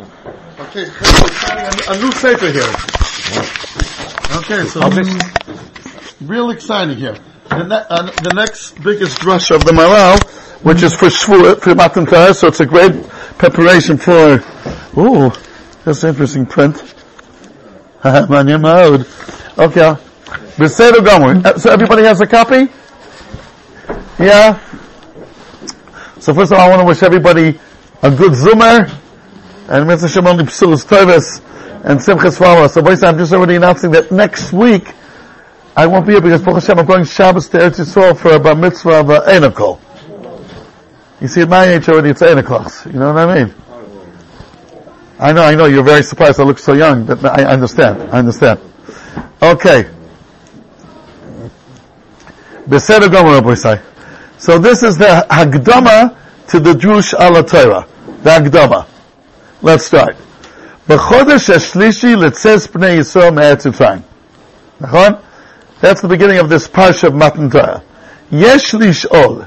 Okay, a new sefer here. Okay, so real exciting here. The next biggest drush of the Maharal, which is for Shvuot, for Matan Torah, so it's a great preparation for, ooh, that's an interesting print. Okay. So everybody has a copy? Yeah? So first of all, I want to wish everybody a good Zoomer, and Mr. Shimon Psulis Tiferes, and Simchas Fala. So basically, I'm just already announcing that next week, I won't be here because, Baruch Hashem, I'm going Shabbos to Eretz Yisrael for a bar mitzvah of Einokol. You see, at my age already, it's 8 o'clock. You know what I mean? I know, you're very surprised I look so young, but I understand. Okay. Beseder Gomer, Rabbi Say. So this is the Hakdomo to the Drush Al Hatorah. The Hakdomo. Let's start. B'chodesh hashlishi letzes pnei Yisrael me'eretz Mitzrayim. Nachon? That's the beginning of this Parsha of Matan Torah. Yesh lish'ol.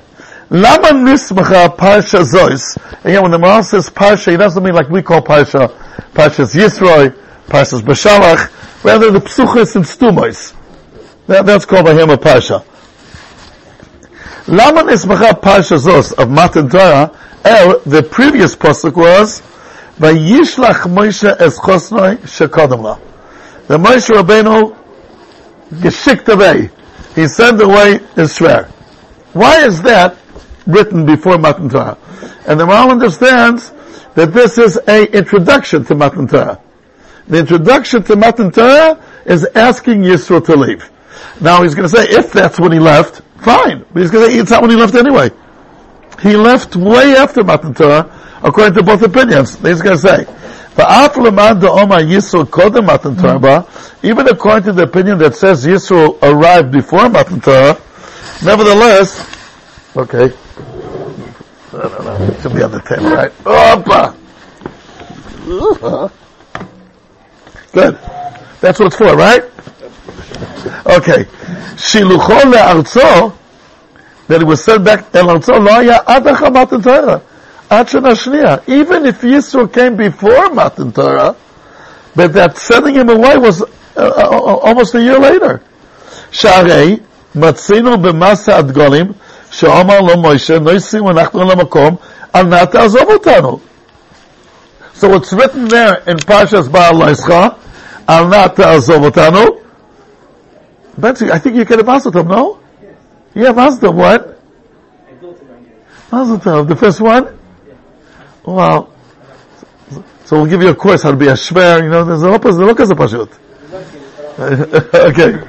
Lama nismacha Parsha zois. Again, when the Maharal says Parsha, it doesn't mean like we call Parsha, Parshas Yisro, Parshas Beshalach. Rather, the Psuchos and Stumois. That's called by him a Parsha. Lama nismacha Parsha zois of Matan Torah. The previous pasuk was, Vayishlach Moshe es chosnoi shekodem la. The Moshe Rabbeinu geschicked away. He sent away his shver. Why is that written before Matan Torah? And the Maharal understands that this is a introduction to Matan Torah. The introduction to Matan Torah is asking Yisro to leave. Now he's going to say, if that's when he left, fine. But he's going to say, it's not when he left anyway. He left way after Matan Torah, according to both opinions. He's going to say, even according to the opinion that says Yisro arrived before Matan Torah, nevertheless, okay. No. It should be on the table, right? Opa! Good. That's what it's for, right? Okay. Shilucho le'arzo, that he was sent back, el arzo lo'aya adacha Matan Torah. Achana shnia. Even if Yisro came before Matan Torah, but that sending him away was almost a year later. Sharei, matzino b'masa adgolim, so what's written there in Parshas Baha'aloscha, Al Na Ta'azov Otanu. Betsy, I think you get a Mazel Tov, no? Yes. Yeah, Mazel Tov, what? Mazel Tov, the first one? Yeah. Wow. So we'll give you a course how to be a shver, you know, there's a opposite, look as a pashut. Okay.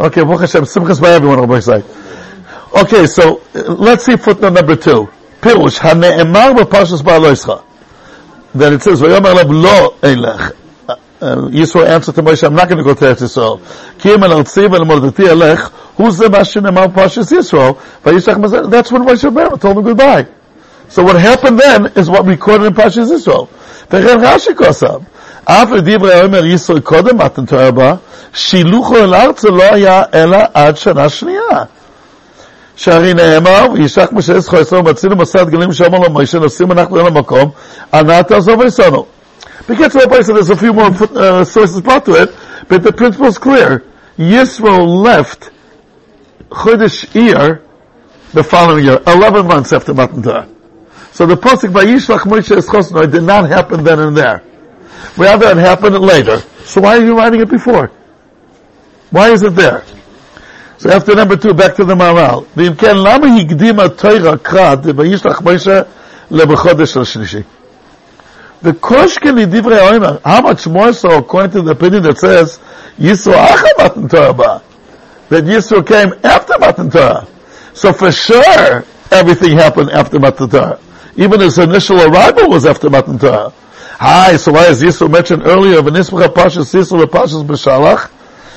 Okay, Baruch Hashem, Simchas by everyone, Rabbi Say. Okay, so let's see footnote number 2. Pirush hane'emar b'Parshas Baha'aloscha. Then it says, "Vayomer Lab lo elech." Yisro answered to Moshe, "I'm not going to go to Eretz Yisrael. Ki im elartzi ve'lemordati elech." Who's the Mashin Emar Parshas Yisro? Vayishlach. That's when Moshe Rabbeinu told him goodbye. So what happened then is what recorded in Parshas Yisro. V'chen Rashi kosab. After Divrei Omer Yisro kodem Matan Torah ba shilucho elartz lo haya ela ad shana shniya. שערי נאמר, וישלח משה זכו יסונו, מצינו מסע הדגלים שאומר לו, משה נוסעים אנחנו אין למקום, ענה תעזוב יסונו. בקיצור, there's a few more sources brought to it, but the principle is clear. Yisro left Chodesh Iyar the following year, 11 months after Matan Torah. So the posting by Yishlach Moshe Eschosnoi did not happen then and there. Rather, it happened later. So why are you writing it before? Why is it there? So after number 2, back to the Maharal. The Koshkin Divrei Omer, how much more so according to the opinion that says, that Yisro came after Matan Torah. So for sure, everything happened after Matan Torah. Even his initial arrival was after Matan Torah. Hi, so why is Yisro mentioned earlier, V'nismacha Parshas Yisro Parshas Beshalach?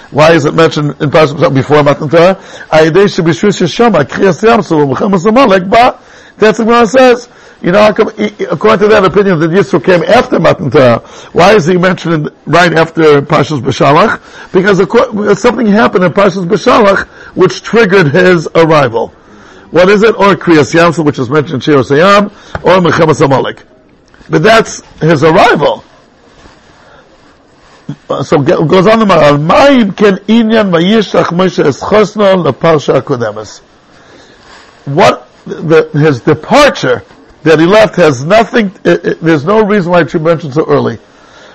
Why is it mentioned in Parshas Beshalach before Matan Torah? Ayidei shebishvish Shema Kriyas Yam Suf Mechamas Amalek ba. That's what it says. You know, according to that opinion, that Yisro came after Matan Torah. Why is he mentioned right after Parshas Beshalach? Because something happened in Parshas Beshalach which triggered his arrival. What is it? Or Kriyas Yam Suf, which is mentioned Shir Sayam, or Mechamas Amalek. But that's his arrival. So goes on the Maharal. Ma'im ken inyan vayishlach Moshe es chosno leparsha kodemes. What his departure that he left has nothing. There's no reason why it should be mentioned so early.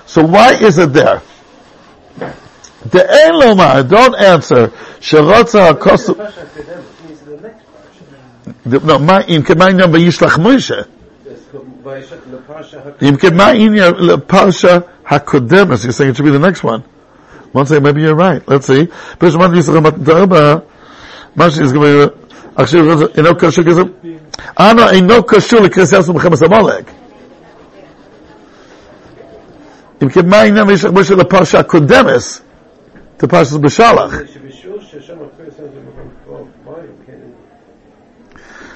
So why is it there? De'en lomar, don't answer. Sherotza hakosu. No, ma'im ken inyan vayishlach Moshe. You're saying it should be the next one. One second, maybe you're right. Let's see. To Parshas Beshalach.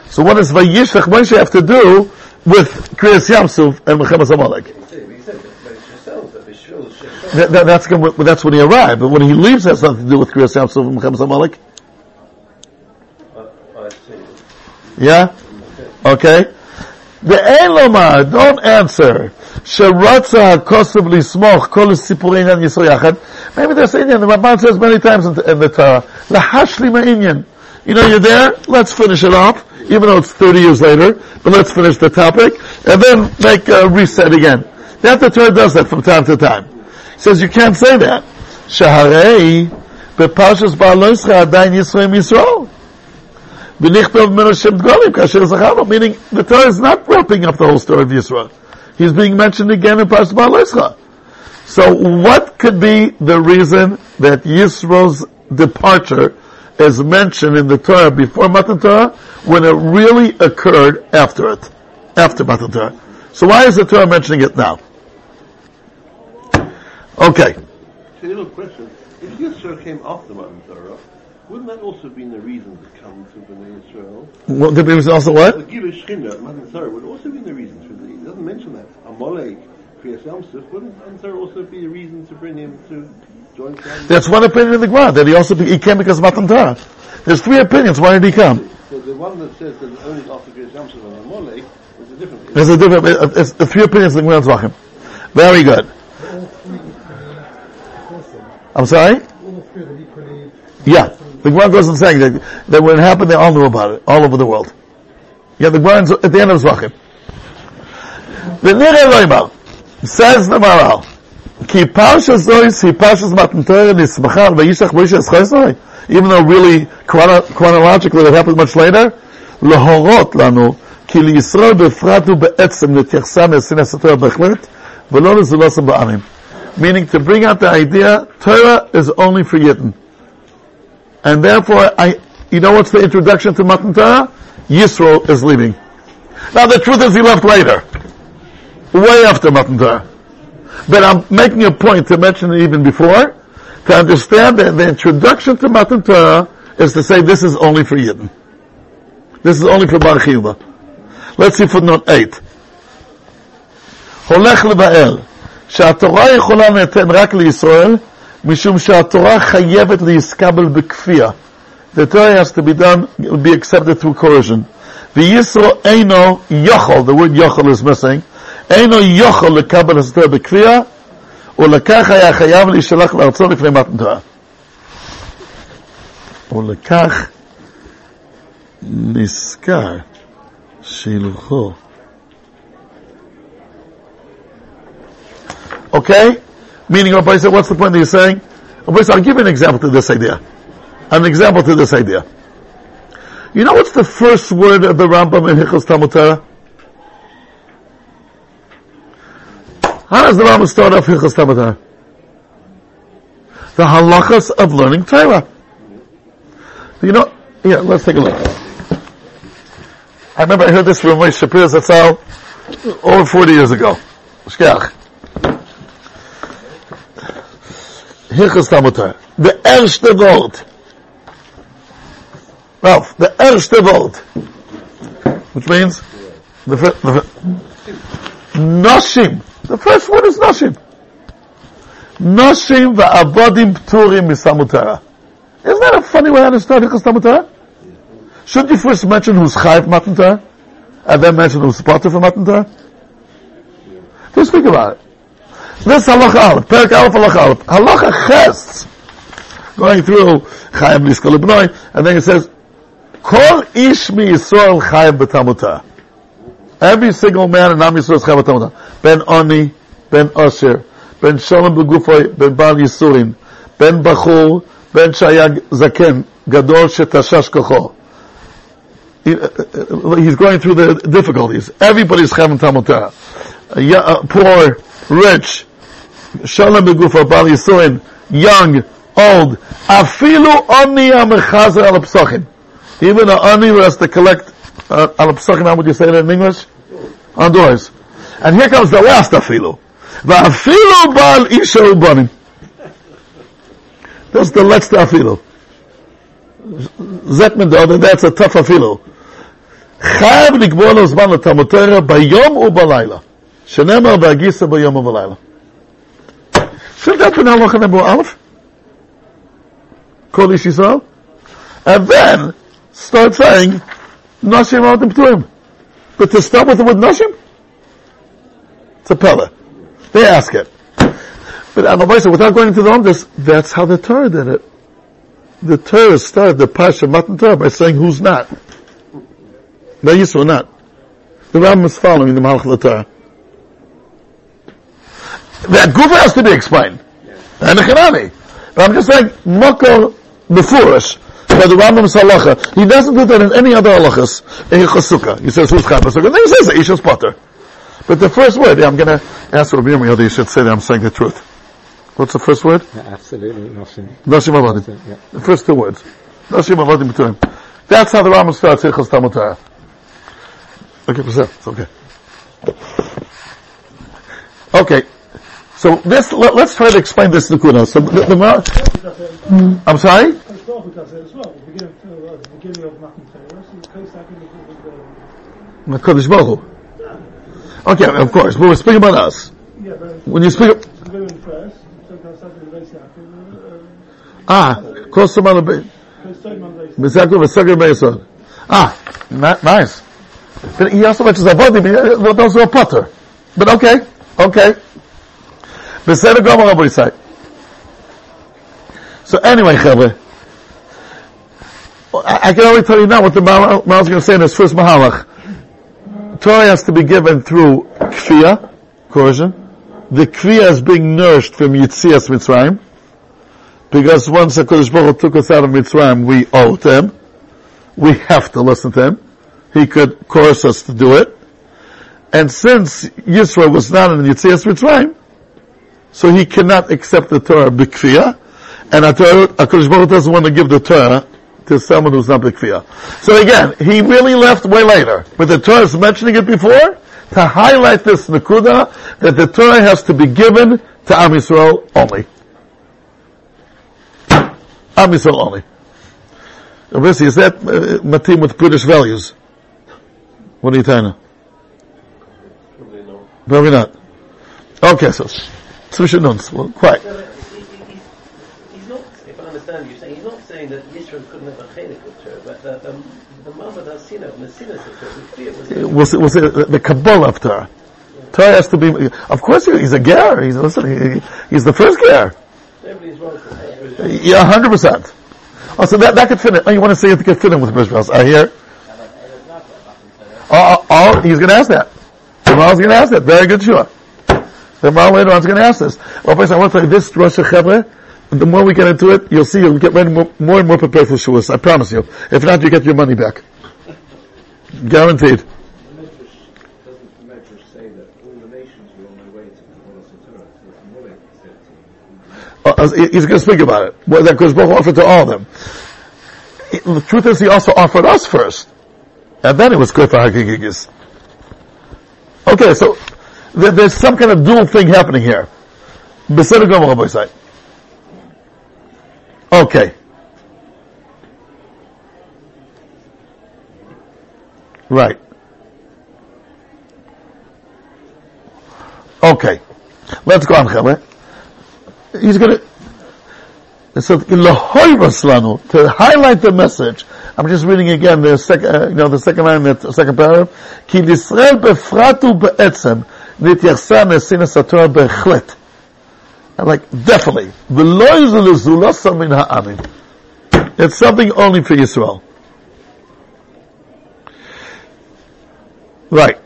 So what does Vayishlach Moshe have to do with Kriyas Yam Suf and Mechamas Amalek? That's when he arrived, but when he leaves, that's nothing to do with Kriyas Yam Suf and Mechamas Amalek. Yeah? Okay. The Elomah, don't answer. Sheratza HaKosav Lismoch Kol Sipurei Inyan Yisro Yachad. Maybe there's Inyan. The Ramban says many times in the Torah, Lahashli Ma'inyan. You know, you're there, let's finish it up, even though it's 30 years later, but let's finish the topic, and then make a reset again. That the Torah does that from time to time. He says, you can't say that. Shaharei, beParshas Baha'aloscha adayin Yisroim Yisrael. B'nichtov meno Shem Golim, kasher Zacharo, meaning the Torah is not wrapping up the whole story of Yisrael. He's being mentioned again in Parshas Baha'aloscha. So what could be the reason that Yisroel's departure is mentioned in the Torah before Matan Torah, when it really occurred after it, after Matan Torah? So why is the Torah mentioning it now? Okay. So, question. If Yisrael came after Matan Torah, wouldn't that also have been the reason to come to Bnei Yisrael? Well, the reason also what? The Gilush Shechina, Matan Torah, would also have been the reason for the, it doesn't mention that. Amalek, Kriyas Yam Suf, wouldn't Matan Torah also be a reason to bring him to... That's one opinion in the Grah, that he came because of Matan Torah. There's three opinions. Why did he come? So the one that says that only after Kriyas Yam Suf and Amalek is a different. There's a different. It's the three opinions in the Grah Tzvachim. Very good. I'm sorry. Yeah, the Grah goes on saying that when it happened, they all knew about it, all over the world. Yeah, the Grah at the end of Tzvachim. The Nirei Loimar says the Maharal. Even though really chronologically that happened much later, meaning to bring out the idea, Torah is only for Yidden. And therefore, you know what's the introduction to Matan Torah? Yisro is leaving. Now the truth is he left later, way after Matan Torah. But I'm making a point to mention it even before, to understand that the introduction to Matan Torah is to say this is only for Yidden. This is only for Bar Chilva. Let's see footnote 8. Holech lebael, she'atorah yichola ne'ten rak liyisrael, mishum she'atorah chayevet liyiskabel bekfiyah. The Torah has to be done, it will be accepted through coercion. V'yisro eino yochol, the word yochol is missing, אינו יוכל לקבל הסתר בקביעה, ולכך היה חייב להישלח לארצו לפני מתן תורה. ולכך נזכר שילוחו. Okay? Meaning, Rabbi said, what's the point that you're saying? Rabbi said, I'll give you an example to this idea. You know what's the first word of the Rambam in Hichos Tamutara? How does the Rambam start off Hichos Tamutara? The halachas of learning Torah. You know, yeah, let's take a look. I remember I heard this from Moshe Shapiro Zatzal over 40 years ago. Shkach. Hichos Tamutara. The erste Wort. Ralph, the erste Wort. Which means? Noshim. The first word is Noshim. Noshim va'avodim pturim misamutara. Isn't that a funny way to understand Hichos Tamutara? Shouldn't you first mention who's Chai for Matan Torah? And then mention who's Potter for Matan Torah? Just think about it. This halacha aleph, perek aleph, halacha aleph. Halacha ches, going through chayav niskal ibnoi, and then it says, Kol ish mi Yisrael chayav b'tamutah. Every single man in Am Yisrael is chayav b'tamutah. Ben Oni, Ben Asher, Ben Shalom b'gufoi, Ben Bal Yisurin, Ben Bachur, Ben Shaya Zaken, Gadol shetashash kocho. He's going through the difficulties. Everybody's chayav b'tamutah. Poor, rich, Shalom b'gufoi, Bal Yisurin, young, old, afilu oni amechazer al psochin. Even an oni who has to collect al psochin, how would you say that in English? On doors. And here comes the last afilu. Va'afilu bal isha ubanim. That's the last afilu. Zekmendod, that's a tough afilu. Chayav ligbo lo zman le tamutera bayom ubalayla. Shenemar v'agisa bayom ubalayla. Should that be now look at number Aleph? Kodesh Yisrael, and then start saying Nashim Altim Pturim. But to start with the word Nashim, it's a pella. They ask it, but Anabaisa, without going into the Omdus, that's how the Torah did it. The Torah started the Parsha Matan Torah by saying who's not. No, Yisro not. The Rambam is following the Maharal Torah. That Gur has to be explained, and the Kenani. But I'm just saying, Mokor Mefurish, by the Rambam's halacha, he doesn't do that in any other halachas, in Hichos Sukkah. He says, who's Chapasuk? And then he says, Isha's Potter. But the first word, I'm going to ask Rabbi Yirmi whether you should say that I'm saying the truth. What's the first word? Yeah, absolutely, Nashim. Nashim Avadim. Yeah. The first two words. Nashim Avadim between. That's how the Rambam starts Hichos Tamutara. Okay, it's okay. Okay. So this, let's try to explain this to Kuna. So the I'm sorry? The Kodesh Baruch Hu. Okay, of course. But we're speaking about us. Yeah, but when you speak of... Nice. But he also mentions Avadim, but those are a potter. But okay. So anyway, Chavre, I can only tell you now what the Maharal is going to say in his first Mahalach. Torah has to be given through Kfiyah, coercion. The Kfiyah is being nourished from Yitzias Mitzrayim, because once the Kodesh Baruch Hu took us out of Mitzrayim, we owe to him. We have to listen to him. He could coerce us to do it. And since Yisro was not in Yitzias Mitzrayim, so he cannot accept the Torah b'kfiyah, and HaKadosh Baruch Hu doesn't want to give the Torah to someone who's not b'kfiyah. So again, he really left way later, but the Torah is mentioning it before to highlight this nekuda that the Torah has to be given to Am Yisrael only. Am Yisrael only. Obviously, is that matim with British values? What are you telling? Probably not. Okay, so. Well, quite. He's not, if I understand you saying, he's not saying that Yisro couldn't have a chelik with Torah, but that the Mama does Sina, the Sinas of Torah, the Kabbalah of Torah. Yeah. Torah has to be, of course he's a Ger, he's the first Ger. Nobody's wrong for that. Yeah, 100%. Oh, so that could fit in. Oh, you want to say it could fit in with Bishvels. I hear. Oh, he's going to ask that. Tomorrow's going to ask that. Very good, sure. The more later on is going to ask this. Well, first I want to say this, Rosh Hashanah, the more we get into it, you'll see you'll get more and more prepared for Shavuos. I promise you. If not, you get your money back. Guaranteed. Doesn't the Medrash say that all the nations were on their way to Kabbalah Satorah? He's going to speak about it. Well, that Kodesh Baruch Hu offered to all of them. The truth is he also offered us first. And then it was Kofa HaKigigis. Okay, so... There's some kind of dual thing happening here. Okay. Right. Okay. Let's go on, Chavre. He's going to highlight the message. I'm just reading again the second line, the second paragraph. I'm like, definitely. It's something only for Yisrael. Right.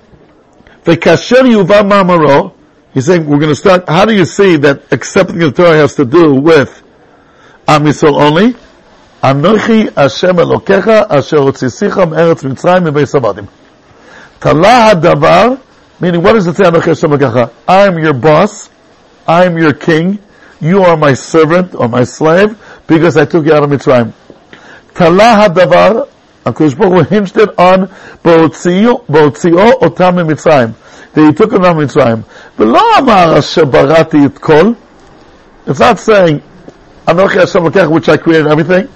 He's saying, we're going to start, how do you see that accepting the Torah has to do with Am Yisrael only? Anochi Hashem Elokecha asher otzisicham eretz Mitzrayim ubeis avadim. Talah hadavar, meaning what does it say, Anochi Hashem Elokecha? I am your boss, I am your king, you are my servant or my slave, because I took you out of Mitzrayim. Talah hadavar, HaKadosh Baruch Hu hinged it on Bo'otzio otam miMitzrayim, that he took them out of Mitzrayim. V'lo amar asher barati et kol. It's not saying Anochi Hashem Elokecha, which I created everything,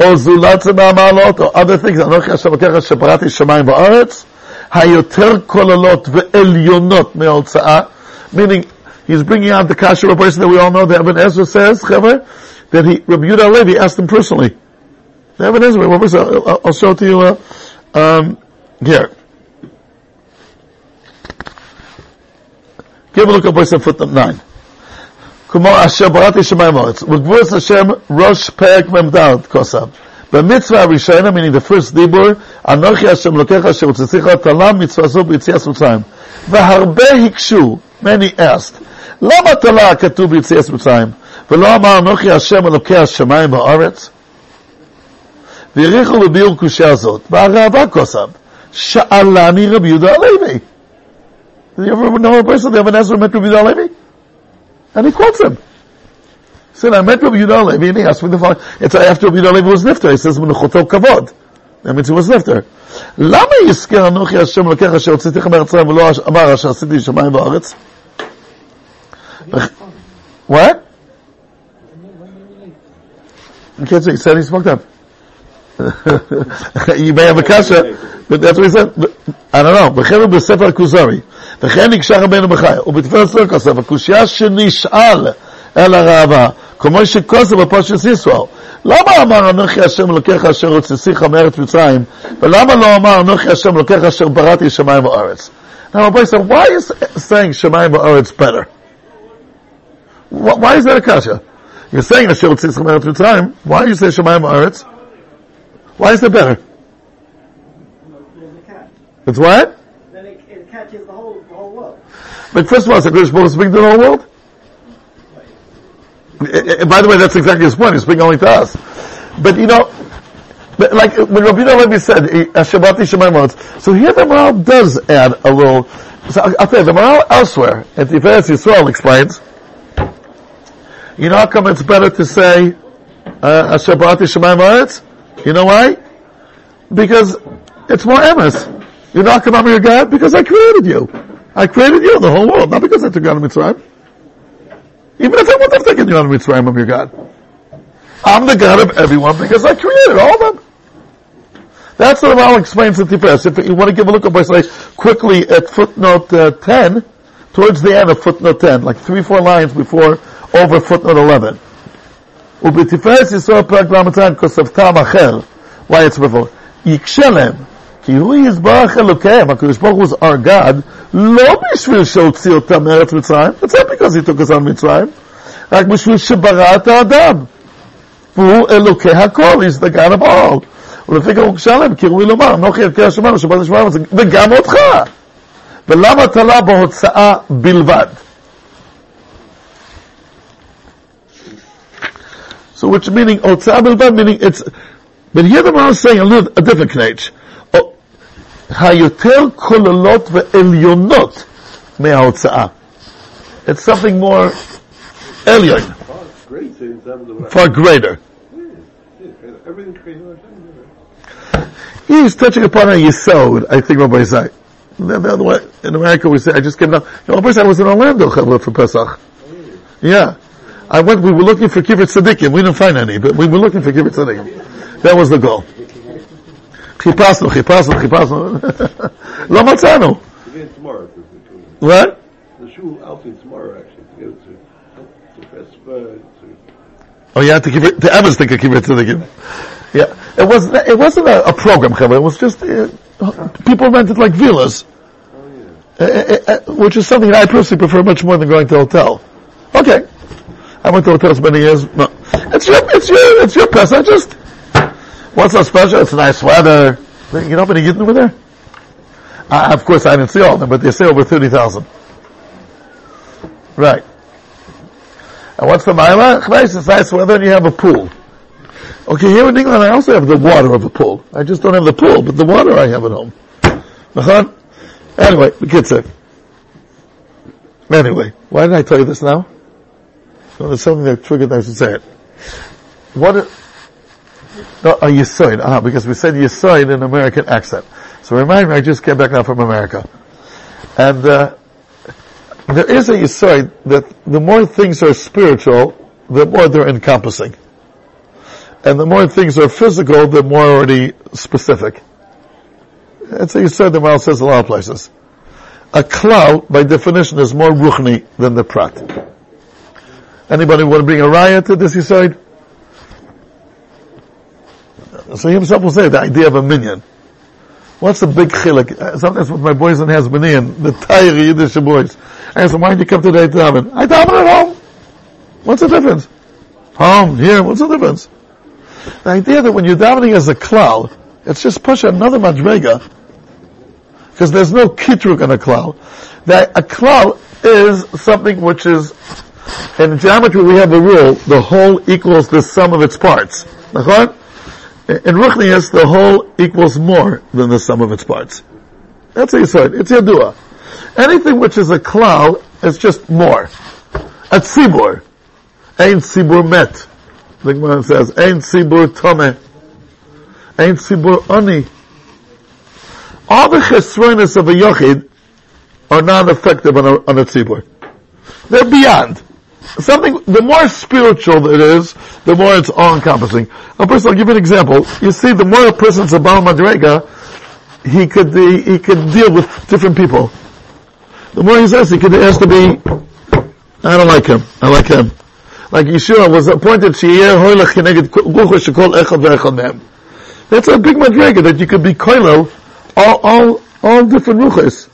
or zulatze ba'amalot, or other things. Anochi Hashem Elokecha asher barati shamayim va'aretz hayoter kolalot ve'elyonot me'otzaa. Meaning, he's bringing out the kasher of a person that we all know. That Eben Ezra says, Chaver, that he Rabbi Yehuda Levi asked him personally. Eben Ezra, I'll show it to you here. Give a look at verse in footnote 9. Kumo Asher Barati Shemayim Oretz. V'gvurz Hashem Rosh Perek Memdal Kosav. B'mitzvah Rishayna, meaning the first dibur, Anochi Hashem Lokecha Asher Utzitzicha Talam Mitzvah Zu B'Yitzias Mitzrayim. V'harbe Hikshu, many asked, Lama Talah Katuv B'Yitzias Mitzrayim? V'lo Amar Anochi Hashem Lokecha Shemayim Oretz. V'yirichu l'biur kusha zot, v'arava kosav, sha'alani Rabbi Yehuda Alevi. Did you ever know a person that Eben Ezra met Rabbi Yehuda Alevi? And he quotes him. He said, I met Rabbi Yehuda Alevi, and he asked me the following. It's after Rabbi Yehuda Alevi was nifter. He says, Menuchoto kavod. That means he was nifter. Lama yizker anochi Hashem l'kech asher otziticha me'eretzrayim v'lo amar asher asiti shamayim v'aretz? What? Okay, so he said he smoked up. You may have a kasha, but that's what he said. I don't know. B'cheru b'sefer kuzari. V'chen nikshach abenu b'chaya. U'b'tfer sir kosav. Akushya shenish'al el ha'rava. Kumo shekosav ha'pashas Yisrael. Lama amar anochi Hashem lokecha asher otzisicha me'eretz Mitzrayim? V'lama lo amar anochi Hashem lokecha asher barati shemayim va'aretz? Now, Rabbi said, why is saying shemayim va'aretz better? Why is that a kasha? You're saying asher otzisicha me'eretz Mitzrayim. Why do you say shemayim va'aretz? Why is it better? It's what? Then it catches the whole world. But first of all, is the Kodesh Baruch Hu speaking to the whole world? And by the way, that's exactly his point. He's speaking only to us. But you know, but like when Rabbi Levi said, Shabbat Shemayim Oretz. So here the Maharal does add a little. So I'll tell you, the Maharal elsewhere at Tiferes Yisrael explains. You know how come it's better to say Shabbat Shemayim Oretz? You know why? Because it's more emes. You're not coming your God because I created you. I created you in the whole world, not because I took you out of Mitzrayim. Even if I wouldn't have taken you out of Mitzrayim, I'm your God. I'm the God of everyone because I created all of them. That's what I'll explain to Tiferes. If you want to give a look at Tiferes quickly at footnote 10, towards the end of footnote 10, like 3-4 lines before, over footnote 11. ובתפארת ישראל פרק ל"ז כוסבתם אחר, why it's before, יקשה להם, כי הוא יזבח אלוקיהם, הקדוש ברוך הוא is our God, לא בשביל שהוציא אותם מארץ מצרים, that's not because he took us out מצרים, רק בשביל שברא את האדם, והוא אלוקי הכל, he's the God of all, ולפי כך הוא קשה להם, כי ראוי לומר, נוכי אלוקי השמיים, שבת השמיים, וגם אותך, ולמה תלה בהוצאה בלבד? So which meaning, meaning it's, but here the Maharal is saying a different knach. Hayoter kololot ve'elyonot me'ha'otza'ah. It's something more alien. Far greater. He's touching upon a yesod, I think Rabbi Isai. The other way, in America we say, I just came down, Rabbi Isai was in Orlando for Pesach. Yeah. I went, we were looking for Kibbutz Tzadikim. We didn't find any, but we were looking for Kibbutz Tzadikim. That was the goal. Chipasnu. Lo matzanu. What? The shul out in tomorrow, actually. Oh, you had to give it, the Evans think of Kibbutz Tzadikim. Yeah. It wasn't a program, it was just, people rented like villas. which is something I personally prefer much more than going to a hotel. Okay. I went to hotels many years. No. It's your Pesach. Just, what's so special? It's a nice weather. You know how many Yidden were there? Of course, I didn't see all of them, but they say over 30,000. Right. And what's the Maila? It's nice weather and you have a pool. Okay, here in England I also have the water of a pool. I just don't have the pool, but the water I have at home. Anyway, the kids said. Anyway, why did I tell you this now? No, there's something that triggered I should say it. Because we said Yisoid in American accent. So remind me, I just came back now from America. And there is a Yisoid that the more things are spiritual, the more they're encompassing. And the more things are physical, the more already specific. That's a Yisoid the Maharal says a lot of places. A cloud, by definition, is more ruchni than the prat. Anybody want to bring a raya to this Yisoid? So he himself will say the idea of a minyan. What's the big chilek? Sometimes with my boys in Hasbanian, the Tairi Yiddish boys. I ask them, why did you come today to daven? I daven at home. What's the difference? Home, here, what's the difference? The idea that when you're davening as a klal, it's just push another madrega. Because there's no kitruk on a klal. That a klal is something which is, in geometry we have a rule, the whole equals the sum of its parts. Right? In Ruchnius, the whole equals more than the sum of its parts. That's a Yisod. It's Yadua. Anything which is a klal is just more. A tzibur. Ein tzibur met. The Gemara says, ein tzibur tome. Ein tzibur oni. All the chesroinus of a yochid are not effective on a tzibur. They're beyond. Something, the more spiritual it is, the more it's all-encompassing. A person, I'll give you an example. You see, the more a person's a Baal Madrega, he could deal with different people. The more he says, he could ask to be, I don't like him, I like him. Like Yeshua was appointed, that's a big Madrega, that you could be koilel, all different ruchas.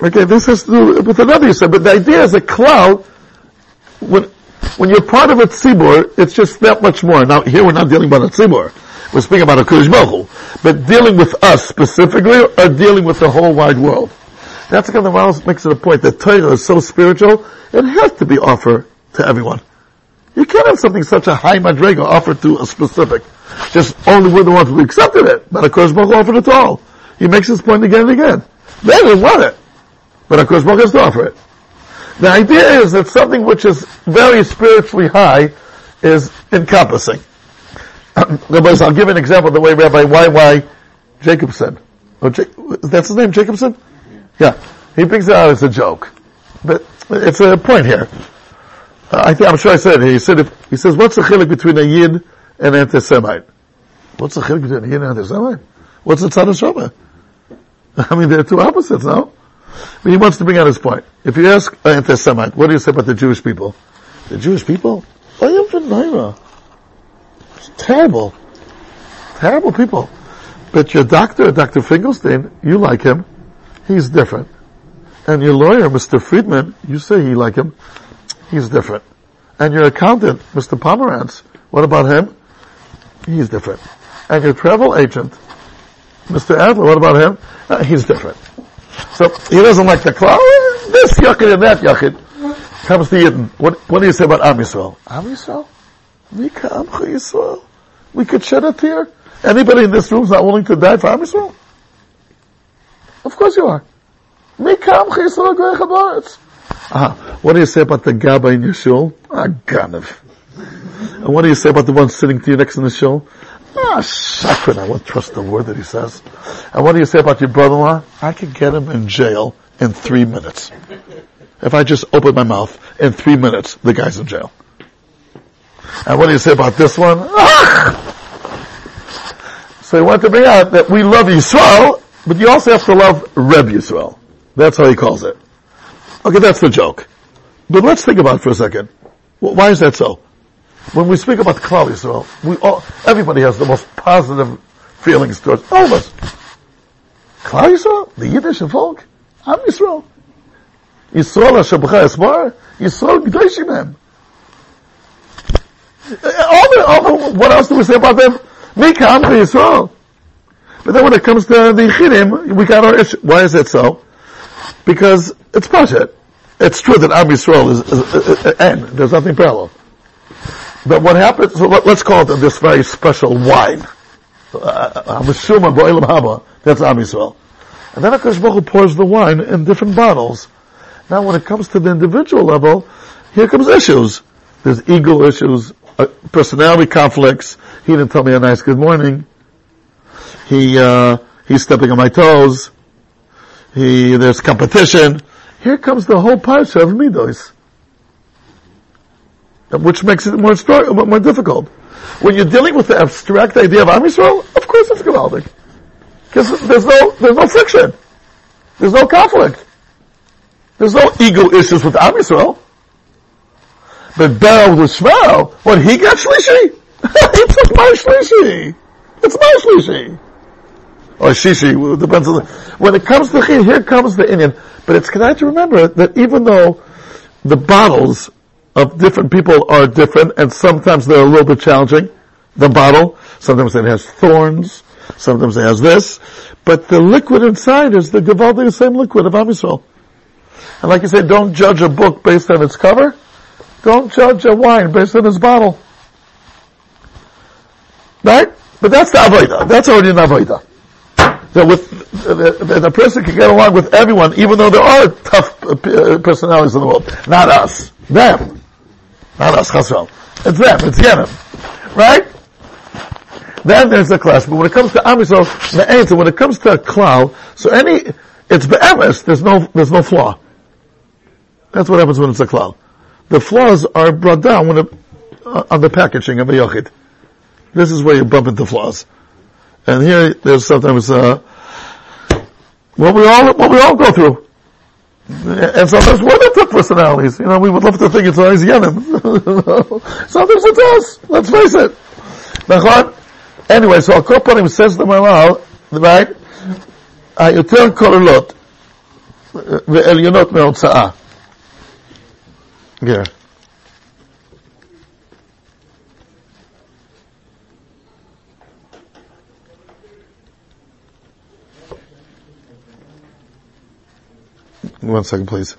Okay, this has to do with another Yisod, but the idea is a cloud, when you're part of a tzibur, it's just that much more. Now, here we're not dealing about a tzibur. We're speaking about a Kodesh Baruch Hu. But dealing with us specifically, or dealing with the whole wide world. That's because the Maharal makes it a point that Torah is so spiritual, it has to be offered to everyone. You can't have something such a high madrigal offered to a specific. Just only we're the ones who accepted it, but a Kodesh Baruch Hu offered it to all. He makes this point again and again. They didn't want it. But of course, Baruch has to offer it. The idea is that something which is very spiritually high is encompassing. I'll give an example the way Rabbi Y.Y. Jacobson. That's his name, Jacobson? Yeah. He brings it out as a joke. But it's a point here. I'm sure I said it. He says, what's the chilek between a Yid and an anti-Semite? What's the chilek between a Yid and an anti-Semite? What's the tzad hashama? I mean, they're two opposites, no? He wants to bring out his point. If you ask an anti-Semite, what do you say about the Jewish people? The Jewish people? I am Vinaira. It's terrible. Terrible people. But your doctor, Dr. Finkelstein, you like him. He's different. And your lawyer, Mr. Friedman, you say you like him. He's different. And your accountant, Mr. Pomerantz, what about him? He's different. And your travel agent, Mr. Adler, what about him? He's different. So he doesn't like the cloud. This yachid and that yachid comes to Yidden. What do you say about Am Yisrael? Am Yisrael? Mika Amcha Yisrael. We could shed a tear. Anybody in this room is not willing to die for Am Yisrael? Of course you are. Mika Amcha Yisrael Grah Chabaretz. What do you say about the Gaba in your shul? Ganav. And what do you say about the one sitting to you next in the shul? Shakran, I won't trust the word that he says. And what do you say about your brother-in-law? I could get him in jail in 3 minutes. If I just open my mouth, in 3 minutes, the guy's in jail. And what do you say about this one? So he wanted to bring out that we love Yisrael, but you also have to love Reb Yisrael. That's how he calls it. Okay, that's the joke. But let's think about it for a second. Why is that so? When we speak about Klal Yisrael, everybody has the most positive feelings towards all of us. Klal Yisrael, the Yiddish folk, Am Yisrael. Yisrael Asher B'cha Esmar, Yisrael G'dayshim Hem. What else do we say about them? Mikam Yisrael. But then when it comes to the Yechidim, we got our issue. Why is that so? Because it's Pashat. It's true that Am Yisrael is and there's nothing parallel. But what happens, so let's call it this very special wine. Hamashuma Bo'ilam Haba, that's Am Yisrael. And then HaKadosh Baruch Hu pours the wine in different bottles. Now when it comes to the individual level, here comes issues. There's ego issues, personality conflicts. He didn't tell me a nice good morning. He's stepping on my toes. There's competition. Here comes the whole parsha of Midos, which makes it more difficult. When you're dealing with the abstract idea of Am Yisrael, of course it's Gavaldic. Because there's no friction. There's no conflict. There's no ego issues with Am Yisrael. But Baal with Shmuel, when he got shlishi, it's my shlishi. It's my shlishi. Or shishi, depends on the, when it comes to here comes the Indian. But it's connected to remember that even though the bottles of different people are different, and sometimes they're a little bit challenging, the bottle, sometimes it has thorns, sometimes it has this, but the liquid inside is the Gavaldi, same liquid of Am Yisrael. And like you say, don't judge a book based on its cover, don't judge a wine based on its bottle. Right? But that's the Avodah. That's already an Avodah. That a person can get along with everyone, even though there are tough personalities in the world. Not us. Them. Not us, Chazal. It's them. It's Yenim. Right? Then there's the clash. But when it comes to Am Yisrael, when it comes to a klal, so it's be'emes, there's no flaw. That's what happens when it's a klal. The flaws are brought down on the packaging of a yochid. This is where you bump into flaws. And here, there's sometimes, what we all go through. And sometimes we're the tough personalities. You know, we would love to think it's always Yenim. Sometimes it's us. Let's face it. Anyway, so Al Kopanim says to Maharal, right? Ayoter korelot ve'elyonot me'otza'ah. Here. One second, please.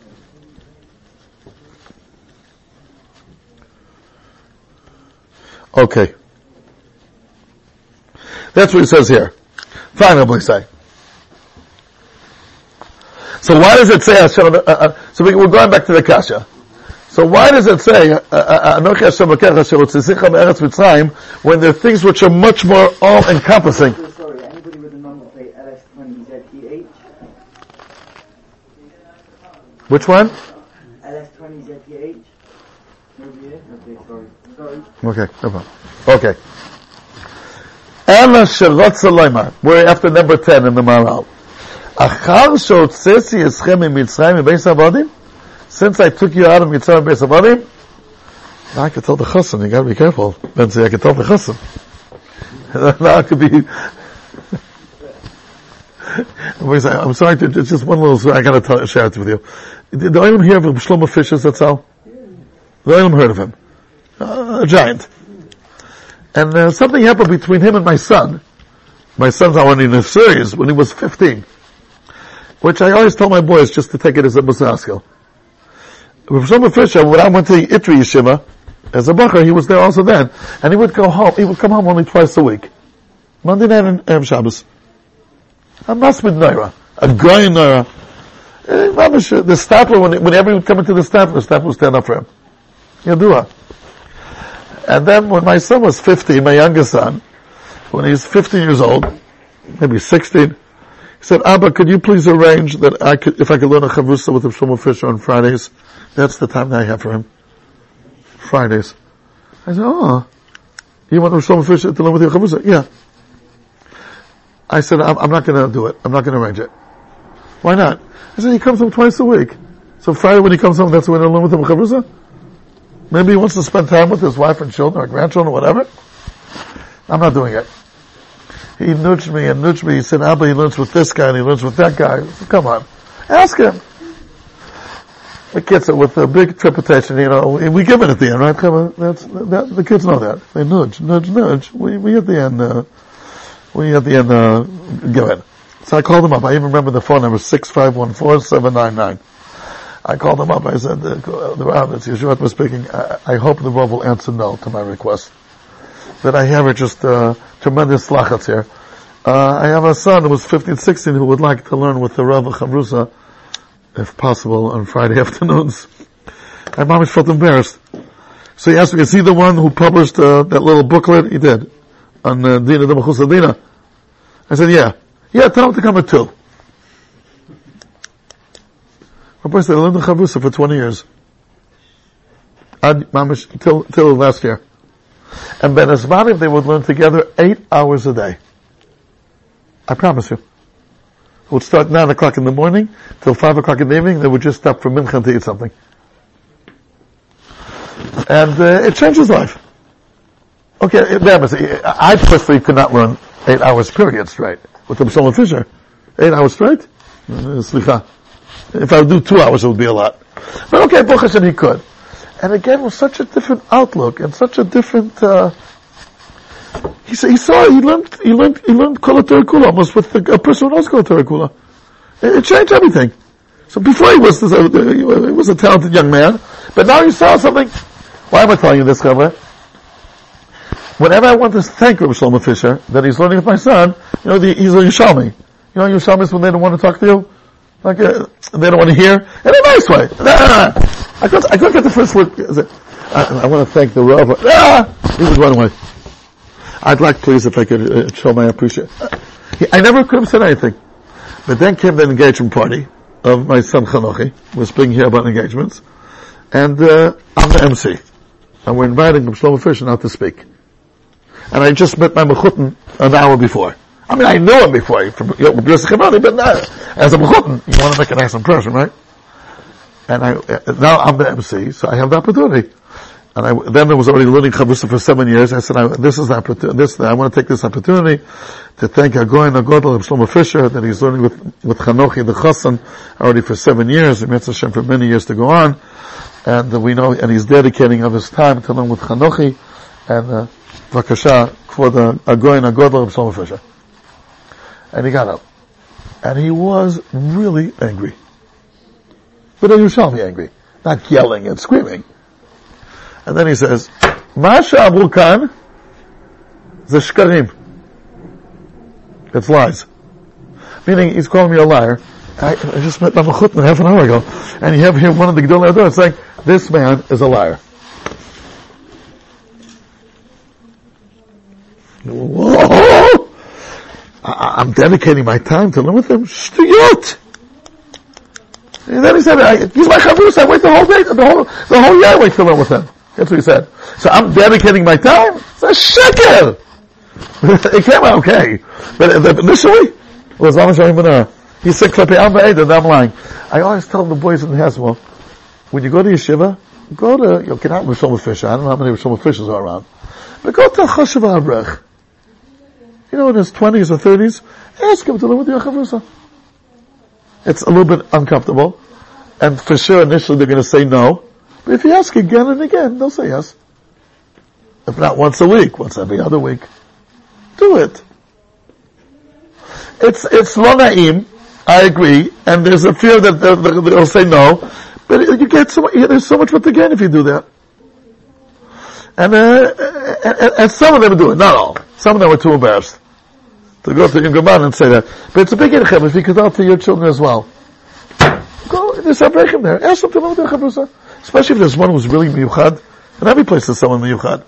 Okay. That's what it says here. Finally, say. So why does it say Hashem? So we're going back to the Kasha. So why does it say Anochi Hashem Elokecha Asher Hotzicha Me'Eretz Mitzrayim when there are things which are much more all-encompassing? Which one? LS20ZTH. Okay, no problem. Okay. Ela Sherot Salayma. We're after number 10 in the Maharal. Achar Shotzesi Eschem in Mitzrayim and Beis Avadim? Since I took you out of Mitzrayim and Beis Avadim? Now I can tell the Chassan. You got to be careful. Then say, I can tell the Chassan. Now it could be... I'm sorry, it's just one little story. I got to share it with you. Did the Olam hear of Shlomo Fischer, that's all? The Olam heard of him. A giant. And something happened between him and my son. My son's already in a series when he was 15. Which I always tell my boys just to take it as a musaskil. Shlomo Fischer, when I went to the Itri Yeshiva, as a bacher, he was there also then. And he would go home, he would come home only twice a week. Monday night and Erev Shabbos. A masmid naira, a guy naira. The stapler, whenever he would come into the stapler would stand up for him. Yadua. And then when my son was 15, my youngest son, when he's 15 years old, maybe 16, he said, Abba, could you please arrange that if I could learn a chavrusa with the Shlomo Fischer on Fridays? That's the time that I have for him. Fridays. I said, oh, you want the Shlomo Fischer to learn with your chavrusa? Yeah. I said, I'm not going to do it. I'm not going to arrange it. Why not? I said, he comes home twice a week. So Friday when he comes home, that's when I'm alone with him. Chavrusa? Maybe he wants to spend time with his wife and children or grandchildren or whatever. I'm not doing it. he nudged me and nudged me. He said, Abba, he learns with this guy and he learns with that guy. So come on, ask him. The kids are with a big trepidation, you know, and we give it at the end, right? Come on, that's the kids know that. They nudge. We at the end, give it. So I called them up. I even remember the phone number, 6514799. I called them up. I said, the Rav, it's Yeshua was speaking. I hope the Rav will answer no to my request. That I have just tremendous lachats here. I have a son who was 15, 16 who would like to learn with the Rav Chavrusa, if possible, on Friday afternoons. I always felt embarrassed. So he asked me, is he the one who published that little booklet? He did. On Dina de Mechusadina. I said, yeah. Yeah, tell him to come at 2. My boy said, I lived in Chavrusa for 20 years. Till last year. And Ben Esmanim, they would learn together 8 hours a day. I promise you. It would start 9 o'clock in the morning till 5 o'clock in the evening. They would just stop for mincha to eat something. And it changes life. Okay, I personally could not learn 8 hours period straight with Rabbi Shlomo Fischer. 8 hours straight? Slicha. If I would do 2 hours, it would be a lot. But okay, Baruch Hashem, he could. And again, with such a different outlook and such a different, he learned Kol HaTorah Kula almost with a person who knows Kol HaTorah Kula. It changed everything. So before he was a talented young man, but now he saw something. Why am I telling you this, Chavre? Whenever I want to thank Rabbi Shlomo Fischer that he's learning with my son, you know, he's a Yushalmi. You know, Yushalmis, when they don't want to talk to you, like they don't want to hear, in a nice way. I couldn't get the first word. I want to thank the Rav. He would run away. I'd like, please, if I could show my appreciation. I never could have said anything. But then came the engagement party of my son Chanochi. We're speaking here about engagements. And I'm the MC. And we're inviting Shlomo Fischer out to speak. And I just met my Mechutin an hour before. I mean, I knew him before, from Yosef Chavani, but as a Mechutin, you want to make a nice impression, right? And now I'm the MC, so I have the opportunity. And then I was already learning Chavrusa for 7 years. I said, this is the opportunity, I want to take this opportunity to thank Agoy and Agodal and Shlomo Fischer that he's learning with Chanochi the Chassan already for 7 years, and Yetz Hashem for many years to go on. And we know, and he's dedicating of his time to learn with Chanochi, and Vakasha, for the Agoy and Agodal and Shlomo Fischer. And he got up. And he was really angry. But then you shall be angry. Not yelling and screaming. And then he says, Masha Abrukan, the Shkarim. It's lies. Meaning, he's calling me a liar. I just met Namachutna half an hour ago. And you have here one of the Gdolei Ador saying, this man is a liar. Whoa! I'm dedicating my time to learn with him. Shvuyot! And then he said, he's my Chavrus, I wait the whole day, the whole year I wait to learn with him. That's what he said. So I'm dedicating my time? It's a shekel! It came out okay. But initially, it was Amish Ayimunah. He said, Klepe Alma Eda, and I'm lying. I always tell the boys in the Haswell, when you go to Yeshiva, go to, you cannot Rav Shlomo Fischer, I don't know how many Rav Shlomo Fishers are around, but go to Choshev Avrech. You know, in his 20s or 30s, ask him to learn with your Chavrusa. It's a little bit uncomfortable. And for sure, initially, they're going to say no. But if you ask again and again, they'll say yes. If not once a week, once every other week. Do it. It's lo na'im. I agree. And there's a fear that they'll say no. But you get there's so much what to gain if you do that. And some of them do it. Not all. Some of them are too embarrassed to go to Yungman and say that. But it's a big inchem if you could talk to your children as well. Go, there's a break in there. Ask them to learn with their Chavrusa. Especially if there's one who's really miyuchad. In every place there's someone miyuchad.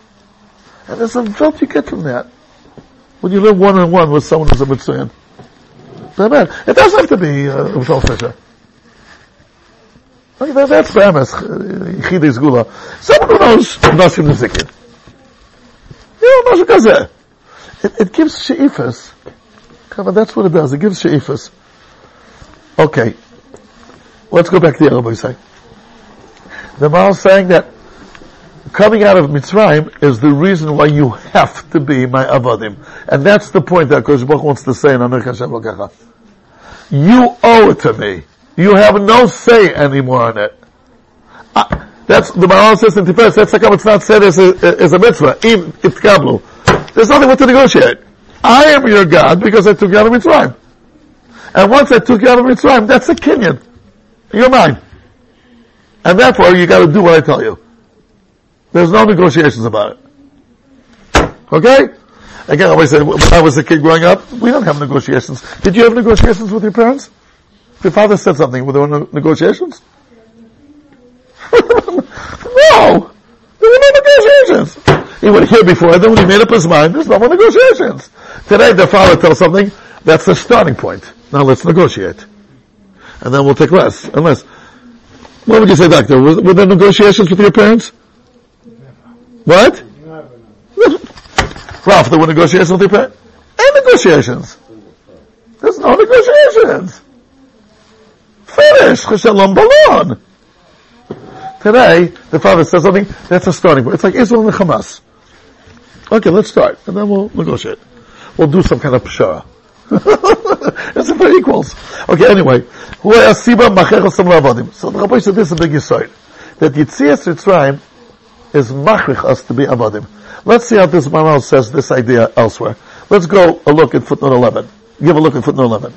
And there's a felt you get from that. When you live one-on-one with someone who's a Mitzayan. It doesn't have to be Ushal Fisher. That's famous. Chidei Zgula. Someone who knows Noshim Nezikin. You know, Noshim Kazeh. It gives she'ifas. That's what it does. It gives she'ifas. Okay. Let's go back to the Arab saying. The Maharal saying that coming out of Mitzrayim is the reason why you have to be my avadim. And that's the point that Kodesh Baruch Hu wants to say in Amir Hashem Lokecha. You owe it to me. You have no say anymore on it. That's the Maharal says in Tiferes, that's like how it's not said as a mitzvah. Im itkablu. There's nothing more to negotiate. I am your God because I took you out of Mitzrayim. And once I took you out of Mitzrayim, that's a Kinyan. You're mine. And therefore, you gotta do what I tell you. There's no negotiations about it. Okay? Again, I always say, when I was a kid growing up, we don't have negotiations. Did you have negotiations with your parents? If your father said something, were there negotiations? No! There were no negotiations! He would hear before, and then when he made up his mind, there's no more negotiations. Today, the father tells something, that's the starting point. Now let's negotiate. And then we'll take less, and less. What would you say, Doctor? Were there negotiations with your parents? What? Ralph, there were negotiations with your parents? And negotiations. There's no negotiations. Finish. Shalom balon. Today, the father says something, that's a starting point. It's like Israel and Hamas. Okay, let's start. And then we'll negotiate. We'll do some kind of pshara. It's for equals. Okay, anyway. So the Rabbi said this is a big insight. That Yitzias Mitzrayim is machrich us to be avadim. Let's see how this Maharal says this idea elsewhere. Let's go a look at footnote 11. Give a look at footnote 11.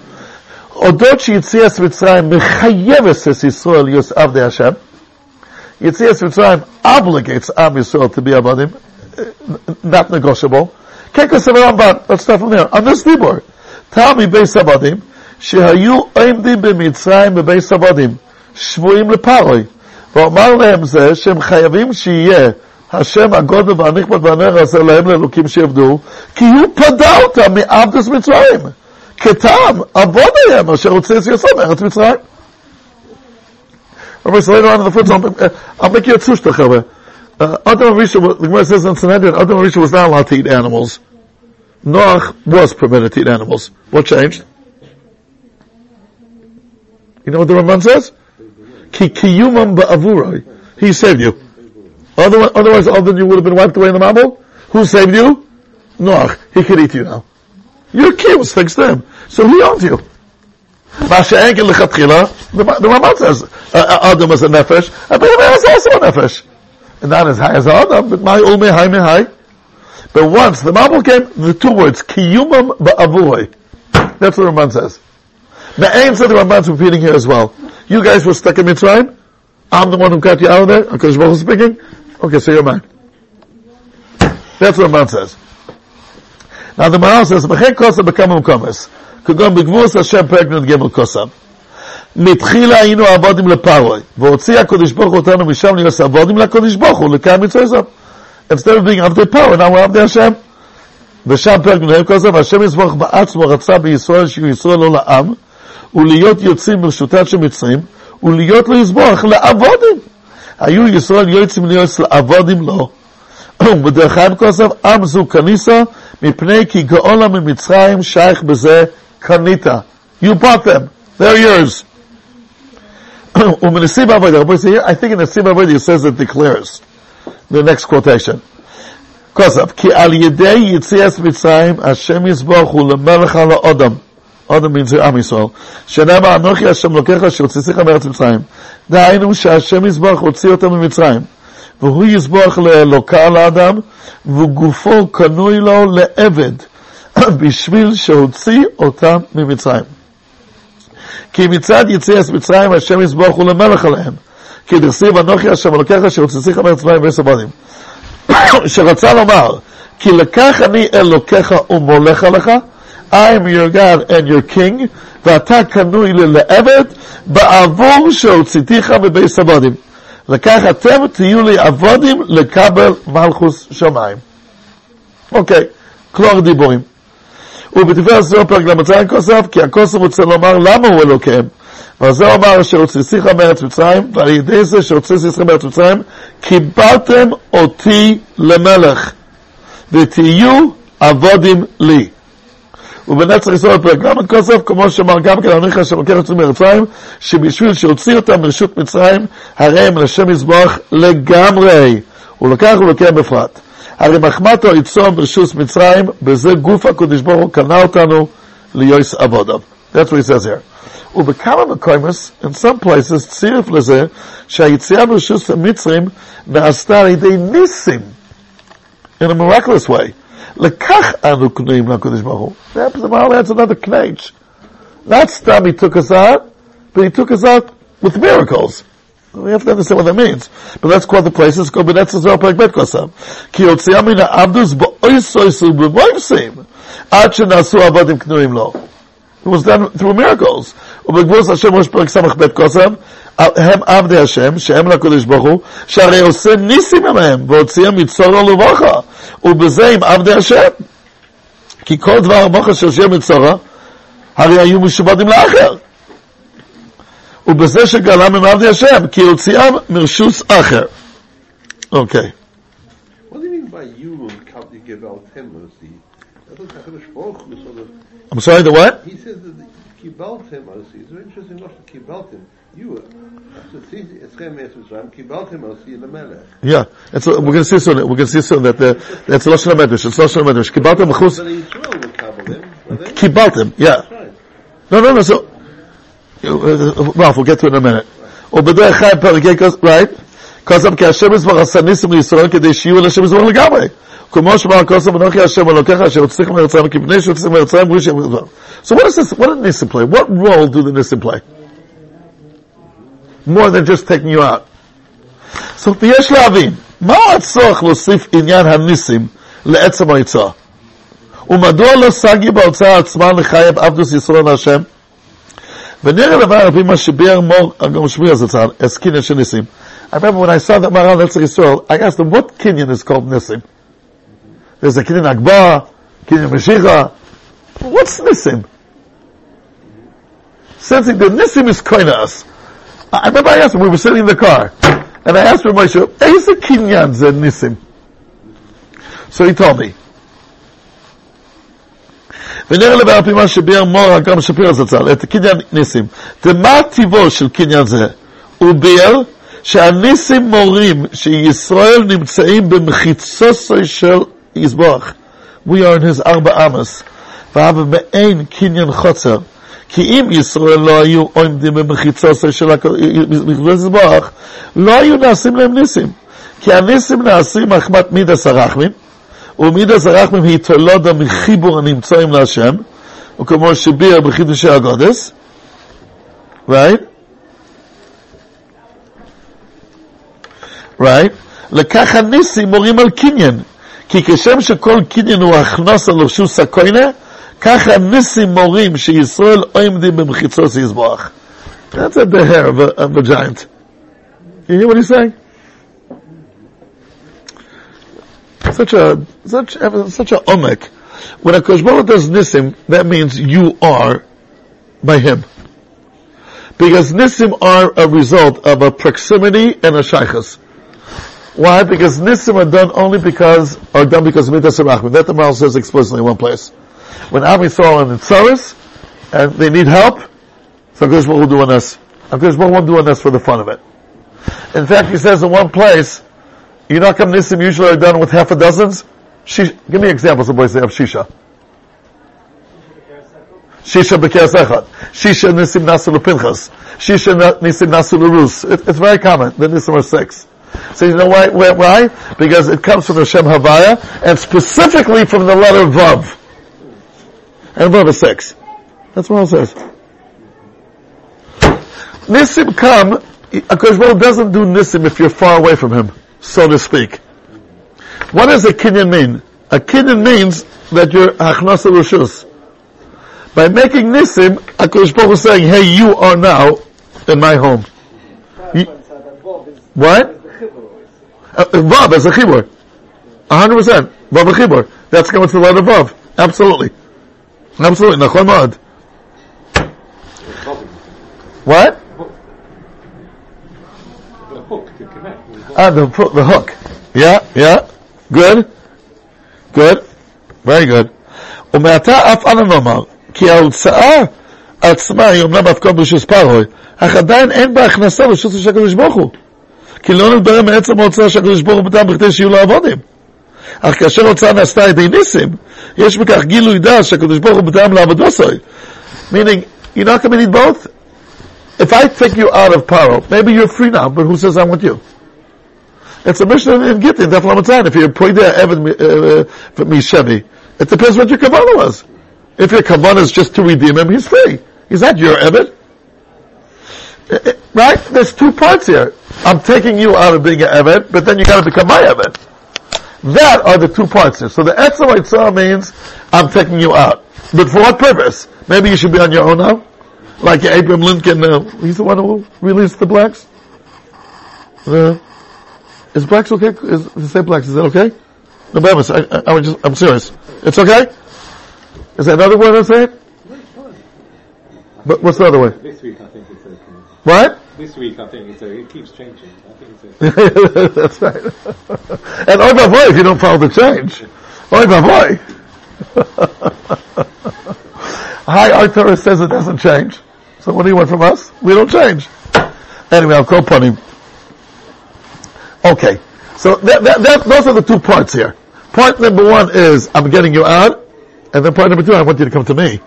Odot Yitzias Mitzrayim mechayeves es Yisrael yus avdei Hashem. Yitzias Mitzrayim obligates Am Yisrael to be avadim. Not negotiable. Let's start from there. On this dibur, Tami beis avadim shehayu oimdim b'Mitzrayim beis avadim shvuim leparoi. ואומר להם זה שהם חייבים שיהיה השם הגודל והנכבד והנר הזה להם לאלוקים שיעבדו, כי הוא פדה אותם מעבדות מצרים, כתם עבודיהם אשר הוציא את יוסף מארץ מצרים. Rabbi Saleh on the foot, I'll make you a tzushta, chavre. Adam Arisha, the Gemara says in Sanhedrin, Adam Arisha was not allowed to eat animals. Noach was permitted to eat animals. What changed? You know what the Ramban says? Ki kiyumam ba'avurai. He saved you. Otherwise, other than you would have been wiped away in the Mammal. Who saved you? Noach. He could eat you now. Your kid was fixed to him. So he owns you. The Ramban says, Adam is a nefesh. Abraham is also a nefesh. And not as high as Adam, but my ulme high me high. But once the Mammal came, the two words, kiyumam ba'avurai. That's what the Ramban says. Ma'ain said the Ramban's repeating here as well. You guys were stuck in Mitzrayim. I'm the one who got you out of there. Kodesh Baruch Hu speaking. Okay, so you're mine. That's what Ramban says. Now the Maharal says, "B'chei kosam b'kamam komes, k'gam b'gvus Hashem perek nun gemel kosam. Mitchila inu avodim leparoi, v'otzi Kodesh Baruch Hu otanu misham liyos avodim laKodesh Baruch Hu l'kam mitzvosam. Instead of being avdei power, now we're avdei Hashem. V'sham perek nun gemel kosam. Hashem yisborach ba'atzmo ratza b'Yisrael shehu Yisrael lo la'am." ולהיות יוצאים ברשותם של מצרים, ולהיות לא יסבורך לעבודים. היו ישראל יוצאים להיות לעבודים לו. ובדרכם כוסף, עם זו כניסה, מפני כי גאולה ממצרים שייך בזה כניתה. You bought them. They're yours. ומנשיא בעבודה, I think in the same way it says that declares. The next quotation. כוסף, כי על ידי יציאת מצרים, השם יסבורך הוא למלך על האודם. Adam means Am Yisrael. Shenema Anochi Hashem Lokecha Shehotzitzicha Me'aretz Mitzrayim. Da'ainu sheHashem Yisborach hotzi otam miMitzrayim. V'hu Yisborach leEloka la'Adam v'gufo kanui lo leEved bishvil shehotzi otam miMitzrayim. Ki mitzad Yitzias Mitzrayim Hashem Yisborach hu leMelech alehem. Ki d'chsiv Anochi Hashem Lokecha Shehotzitzicha Me'aretz Mitzrayim v'Esabadim. Sheratza lomar ki lekach ani Elokecha umolech alecha. I am your God and your King. V'ata kanui le'eved ba'avur shehotziticha bebeis avadim. Lekach atem tiyu li avadim lekabel malchus shamayim. Okay, klor diborim. ובתפארת זו פרק למצרים כוסף, כי הכוסף רוצה לומר למה הוא אלוקיהם. וזה אומר שהוציאתיך מארץ מצרים, ועל ידי זה שהוציאתיך מארץ מצרים, קיבלתם אותי למלך, ותהיו עבודים לי. ובנצח ישראל פרק למת כוסף, כמו שאמר גם כן אנריכה שלוקח יוצאים מרציים, שבשביל שהוציא אותם מרשות מצרים, הרי הם לשם יסבורך לגמרי, ולקח ולוקח בפרט. הרי מחמת הריצון ברשוס מצרים, בזה גוף הקודש ברוך הוא קנה אותנו ליועס עבודיו. That's what he says here. ובכמה מקומות, in some places, צירף לזה שהיציאה ברשוס המצרים נעשתה על ידי ניסים, in a miraculous way. לקח אנו קנויים לקודש ברוך הוא. That's another knage. Not stam he took us out, but he took us out with miracles. We have to understand what that means. But that's called the places. It was done through miracles. Okay. What do you mean by you give out him? I'm sorry, the what? He says that kibalt him, it's very interesting not to kibalt him. You kibalt him the melech. Yeah. That's what, we're gonna see soon that that's Loshon HaMedrash. It's Loshon HaMedrash. Kibalt him kibalt him, yeah. Right. No, so Ralph, we'll get to it in a minute. Right? So what is this? What did Nisim play? What role do the Nisim play? More than just taking you out. So I remember when I saw that Maharal Eretz Yisrael, I asked him what Kinyan is called Nisim. There's a Kinyan Akbar, Kinyan Meshicha. What's Nisim? Sensing that Nisim is kind to us. I remember I asked him, we were sitting in the car, and I asked him, is a Kinyan Zen Nisim? So he told me. ונראה לבר פי מה שביאר מור הגרם שפיר הזצ"ל, את קניין ניסים. ומה הטיבו של קניין זה? הוא ביאר שהניסים מורים שישראל נמצאים במחיצוסו של יזבח. We are in his ארבע אמס. והבה מעין קניין חוצר. כי אם ישראל לא היו עומדים במחיצוסו של יזבח, לא היו נעשים להם ניסים. כי הניסים נעשים מחמת מידס הרחמים. ומידס הרחמים היא תולדה מחיבור הנמצאים להשם, וכמו שביאר בחידושי הגודש, right? לכך הניסים מורים על קניין, כי כשם שכל קניין הוא הכנוס על רשוס הכהונה, כך הניסים מורים שישראל עומדים במחיצות יזבח. That's at the hair of a giant. You hear what he's saying? Such a omek. When a Kodesh Baruch Hu does Nisim, that means you are by him. Because Nisim are a result of a proximity and a shaychus. Why? Because Nisim are done because of Midas HaRachman. That the Maharal says explicitly in one place. When Am Yisrael are in Tzaris, and they need help, so Kodesh Baruch Hu will do on us. Kodesh Baruch Hu won't do on us for the fun of it. In fact, he says in one place, you know how come Nisim usually are done with half a dozens? Give me examples of places they have Shisha. Shisha B'Ker Sechad. Shisha Nisim Nasu L'Pinchas. Shisha Nisim Nasu L'Rus. It's very common. The Nisim are 6. So you know why? Because it comes from the Shem Havaya, and specifically from the letter Vav. And Vav is 6. That's what it says. Nisim come, because Baruch doesn't do Nisim if you're far away from him, so to speak. What does a kinyan mean? A kinyan means that you're hachnasa rishus. By making nisim, HaKadosh Baruch Hu is saying, hey, you are now in my home. What? Vav is a chibur. 100%. Vav a chibur. That's coming to the letter Vav. Absolutely. Nachon ma'ad. What? The hook. Yeah. Good. Very good. ומעתה אף אנו נאמר, כי ההוצאה עצמה היא אומנם אף קום ברשוס פרוי, אך עדיין אין בה הכנסה ברשוס של הקדוש ברוך הוא. כי לא נדרה מעצם ההוצאה שהקדוש ברוך הוא פתח בכדי שיהיו לו עבודים. אך כאשר ההוצאה נעשתה ידי ניסים, יש בכך גילוי דעת שהקדוש ברוך הוא פתח לעבוד מסוי. Meaning, you're not committing both? If I take you out of Paro, maybe you're free now, but who says I'm with you? It's a mission in Gittin, Daf Lamed. If you're poyde Eved Mishevi, it depends what your kavanah was. If your kavanah is just to redeem him, he's free. He's not your Eved. Right? There's two parts here. I'm taking you out of being an Eved, but then you gotta become my Eved. That are the two parts here. So the Etzem Yitzah means, I'm taking you out. But for what purpose? Maybe you should be on your own now? Like Abraham Lincoln, he's the one who released the blacks? Is blacks okay? Is say blacks, is that okay? No, but I'm serious. It's okay? Is there another word I say? But what's the other way? This week I think it's okay. What? This week I think it's okay. It keeps changing. I think it's okay. That's right. And oy vavoy if you don't follow the change. Oy vavoy. Hi, our Torah says it doesn't change. So what do you want from us? We don't change. Anyway, I'll call him. Okay. So those are the two parts here. Part number one is, I'm getting you out. And then part number two, I want you to come to me.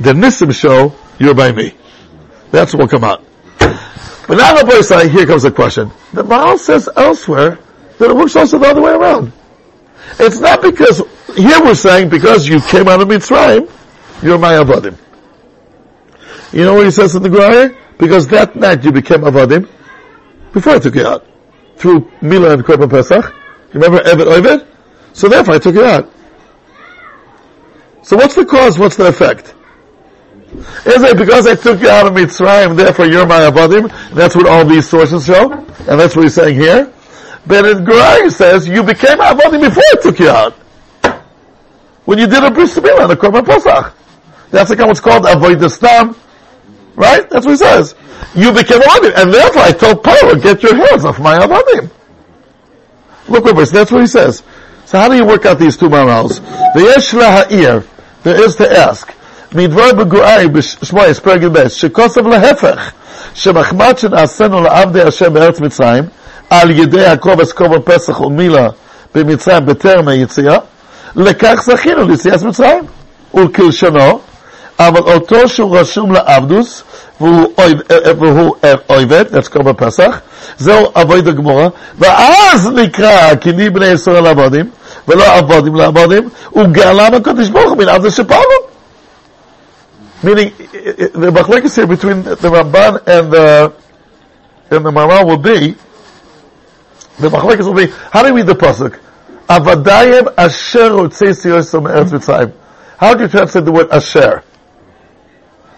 The Nisim show, you're by me. That's what will come out. But now the place, here comes the question. The Baal says elsewhere that it works also the other way around. It's not because, here we're saying, because you came out of Mitzrayim, you're my Avadim. You know what he says in the Gur Aryeh? Because that night you became Avadim, before I took you out. Through Mila and Korban Pesach. You remember Eved Oived? So therefore I took you out. So what's the cause, what's the effect? Is it because I took you out of Mitzrayim, therefore you're my Avadim? That's what all these sources show. And that's what he's saying here. But in Gur Aryeh says, you became Avadim before I took you out. When you did a Bris Mila and a Korban Pesach. That's like what's called Avodas Tam. Right? That's what he says. You became Avadim. And therefore I told Paro, get your hands off my Avadim. Look over this. That's what he says. So how do you work out these two Maharals? V'yesh laha'ir. There is to ask. Midvar b'Gur Aryeh b'shmoyes pergil beis. Shekosav lahefech. Shemachmat shen'asenu la'avdei Hashem b'Eretz Mitzrayim. על ידי יעקב את קורבן פסח ומילה במצרים בטרם היציאה, לכך זכינו ליציאת מצרים. ולכלשונו, אבל אותו שהוא רשום לעבדוס, והוא עובד, את קורבן פסח, זהו עבוד הגמורה, ואז נקרא, כי ני בני ישראל לעבדים, ולא עבדים לעבדים, וגאלם הקדוש ברוך הוא מן עבד שפעלו. Meaning, the machlokes here between the Ramban and the Maharal will be, the machlokes will be, how do you read the pasuk? Avadayim asher rotzeis yosem eretz Mitzrayim. How do you translate the word asher?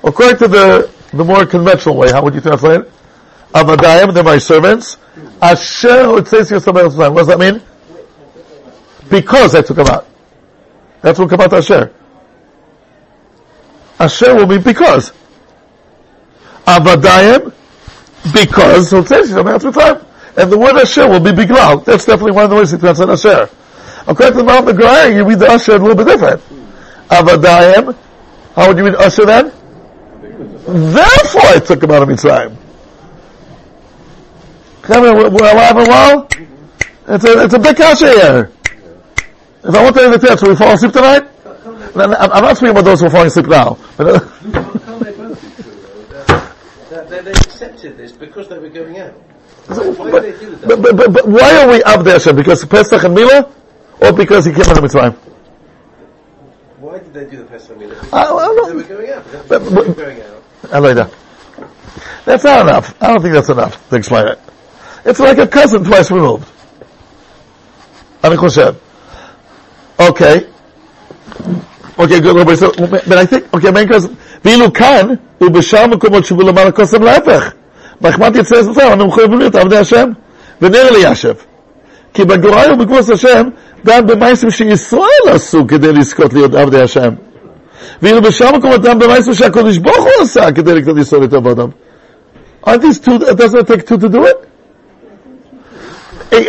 According to the more conventional way, how would you translate it? Avadayim, they're my servants. Asher rotzeis yosem eretz Mitzrayim. What does that mean? Because I took them out. That's what kamat asher. Asher will mean because. Avadayim, because rotzeis yosem eretz Mitzrayim. And the word Asher will be Biglal. That's definitely one of the ways you translate Asher. According to the Mount of Gur Aryeh, you read the Asher a little bit different. Avadayim. How would you read Asher then? Therefore I took him out of Mitzrayim. We're alive and well? It's a big Asher here. If I want to end the text, will we fall asleep tonight? I'm not speaking about those who are falling asleep now. They accepted this because they were going out. So why did they do that? But why are we up there, Hashem? Because Pesach and Mila? Or because he came out of Mitzrayim? Why did they do the Pesach and Mila? Because they were going out. That's not enough. I don't think that's enough to explain it. It's like a cousin twice removed. Okay. Okay, good. So, but I think, okay, main cousin. ואילו כאן, הוא בשאר מקומות שבו למעלה קוסם להפך. מחמת יצא יסמצרים, אנו מחויבים להיות עבדי השם, ונר לישב. כי בגורל ובגבוס השם, דם במייסים שישראל עשו כדי לזכות להיות עבדי השם. ואילו בשאר מקומות דם במייסים שהקודש ברוך הוא עשה כדי לקנות ישראל את עבודם. Aren't these two, it doesn't take two to do it?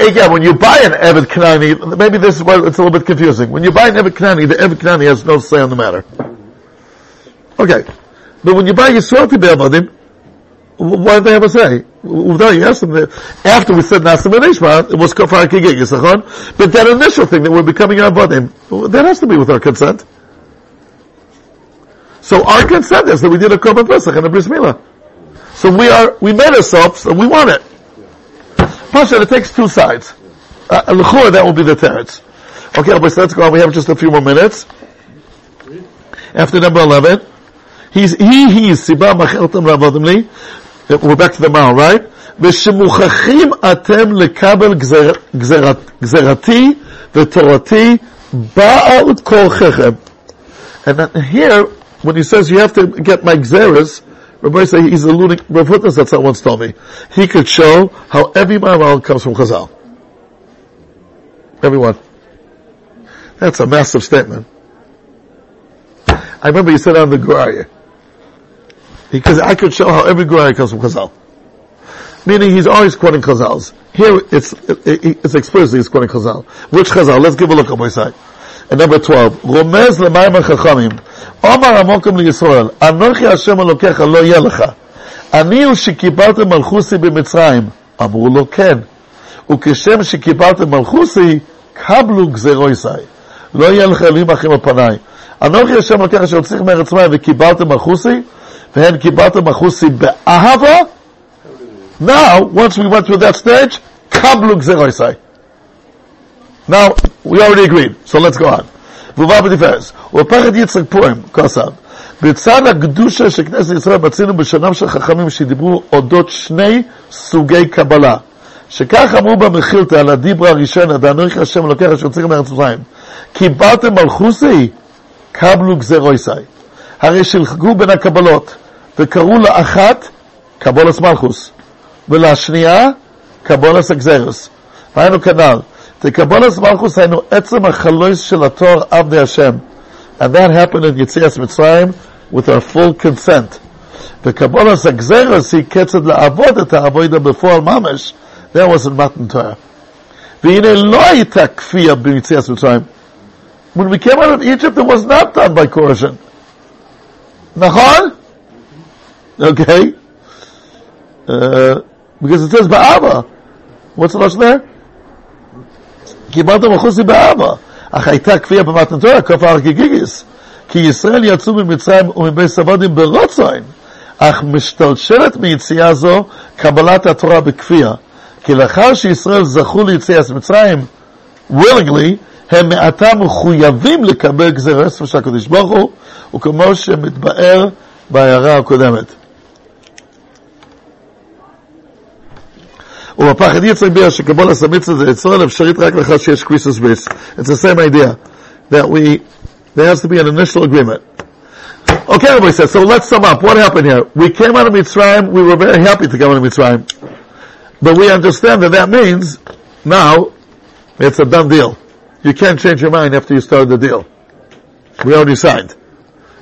Again, when you buy an Eved Kenani, maybe this is why it's a little bit confusing. When you buy an Eved Kenani, the Eved Kenani has no say on the matter. Okay, but when you buy Yisro to be Avadim, Why did they have a say? You asked them that. After we said Nasim and Ishma, it was Kofar Kigig, Yisachon. But that initial thing that we're becoming our body, that has to be with our consent. So our consent is that we did a Korban Pesach and a Bris Mila. So we made ourselves, and we want it. Pasha, it takes two sides. L'chor, that will be the teretz. Okay, let's go on. We have just a few more minutes. After number 11. He's Siba Macheltam Ravotimli. We're back to the Maharal, right? V'shemuchachim atem lekabel gzerati v'torati ba'al kolchechem. And here, when he says you have to get my gzeras, Rabbi says he's alluding, Rav Hutnes, that's how once told me. He could show how every Maharal comes from Chazal. Everyone. That's a massive statement. I remember you said on the Gur Aryeh. Because I could show how every Gur Aryeh comes from Chazal. Meaning he's always quoting Chazals. Here it's explicitly he's quoting Chazal. Which Chazal? Let's give a look at my side. And number 12. Romez l'mayim ha'chachamim. Omar amokum li'Yisrael. Anochi Hashem elokecha lo yelecha. Ani hu shekibaltem malchusi b'Mitzrayim. Amru lo ken. Ukeshem shekibaltem malchusi kablu gzero Yisai. Lo yelecha elim achim apanai. אנוכי השם לקח אשר הוצאתיכם מארץ מצרים וקיבלתם מלכוסי, והן קיבלתם מלכוסי באהבה. Now, once we went through that stage, קבלו גזירו ישראל. Now, we already agreed, so let's go on. ובא בטיפרס, ופחד יצחק פורים, כעסם, בצד הקדושה שכנסת ישראל מצינו בשונם של חכמים שדיברו אודות שני סוגי קבלה. שכך אמרו במחילתא על הדיברה הראשונה, דאנוכי השם לקח אשר הוצאתיכם מארץ מצרים, קיבלתם מלכוסי, קבלו גזירו ישראל. הרי שלחגו בין הקבלות, וקראו לאחת קבולס מלכוס, ולשנייה קבולס הגזירוס. והיינו כנ"ל, תקבולס מלכוס היינו עצם החלויס של התואר עבדי השם. And that happened in יציאס מצרים with our full consent. וקבולס הגזירוס היא קצת לעבוד את העבודה בפועל ממש. That was in Matan Torah. והנה לא הייתה כפייה ביציאס מצרים. When we came out of Egypt, it was not done by coercion. Nahal? Okay. Because it says Ba'ava. What's the lesson there? Kibalta Machusi Ba'ava. Achaita Kfiya B'matan Torah, Kafar Gigigis. Ki Yisrael Yatsu B'mitzrayim U'mibay Savadim B'rotzain. Ach Mishtalshelet Mi'yitziya Zo Kabbalat HaTorah B'Kfiya. Ki Lachar She'Yisrael Zachu L'Yitziyas Mitzrayim willingly, הם מעתם מחויבים לקבל גזירי ספר של הקדוש ברוך הוא, וכמו שמתבאר בהערה הקודמת. ובפחד יצחק ביה שקבול הסמיץ הזה יצרל אפשרית רק לך שיש קריסוס ביס. It's the same idea that there has to be an initial agreement. Okay, everybody says, so let's sum up. What happened here? We came out of Mitzrayim, we were very happy to come out of Mitzrayim. But we understand that means, now, it's a done deal. You can't change your mind after you started the deal. We already signed.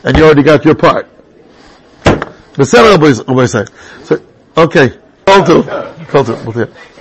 And you already got your part. The seller always said. Okay. Call to.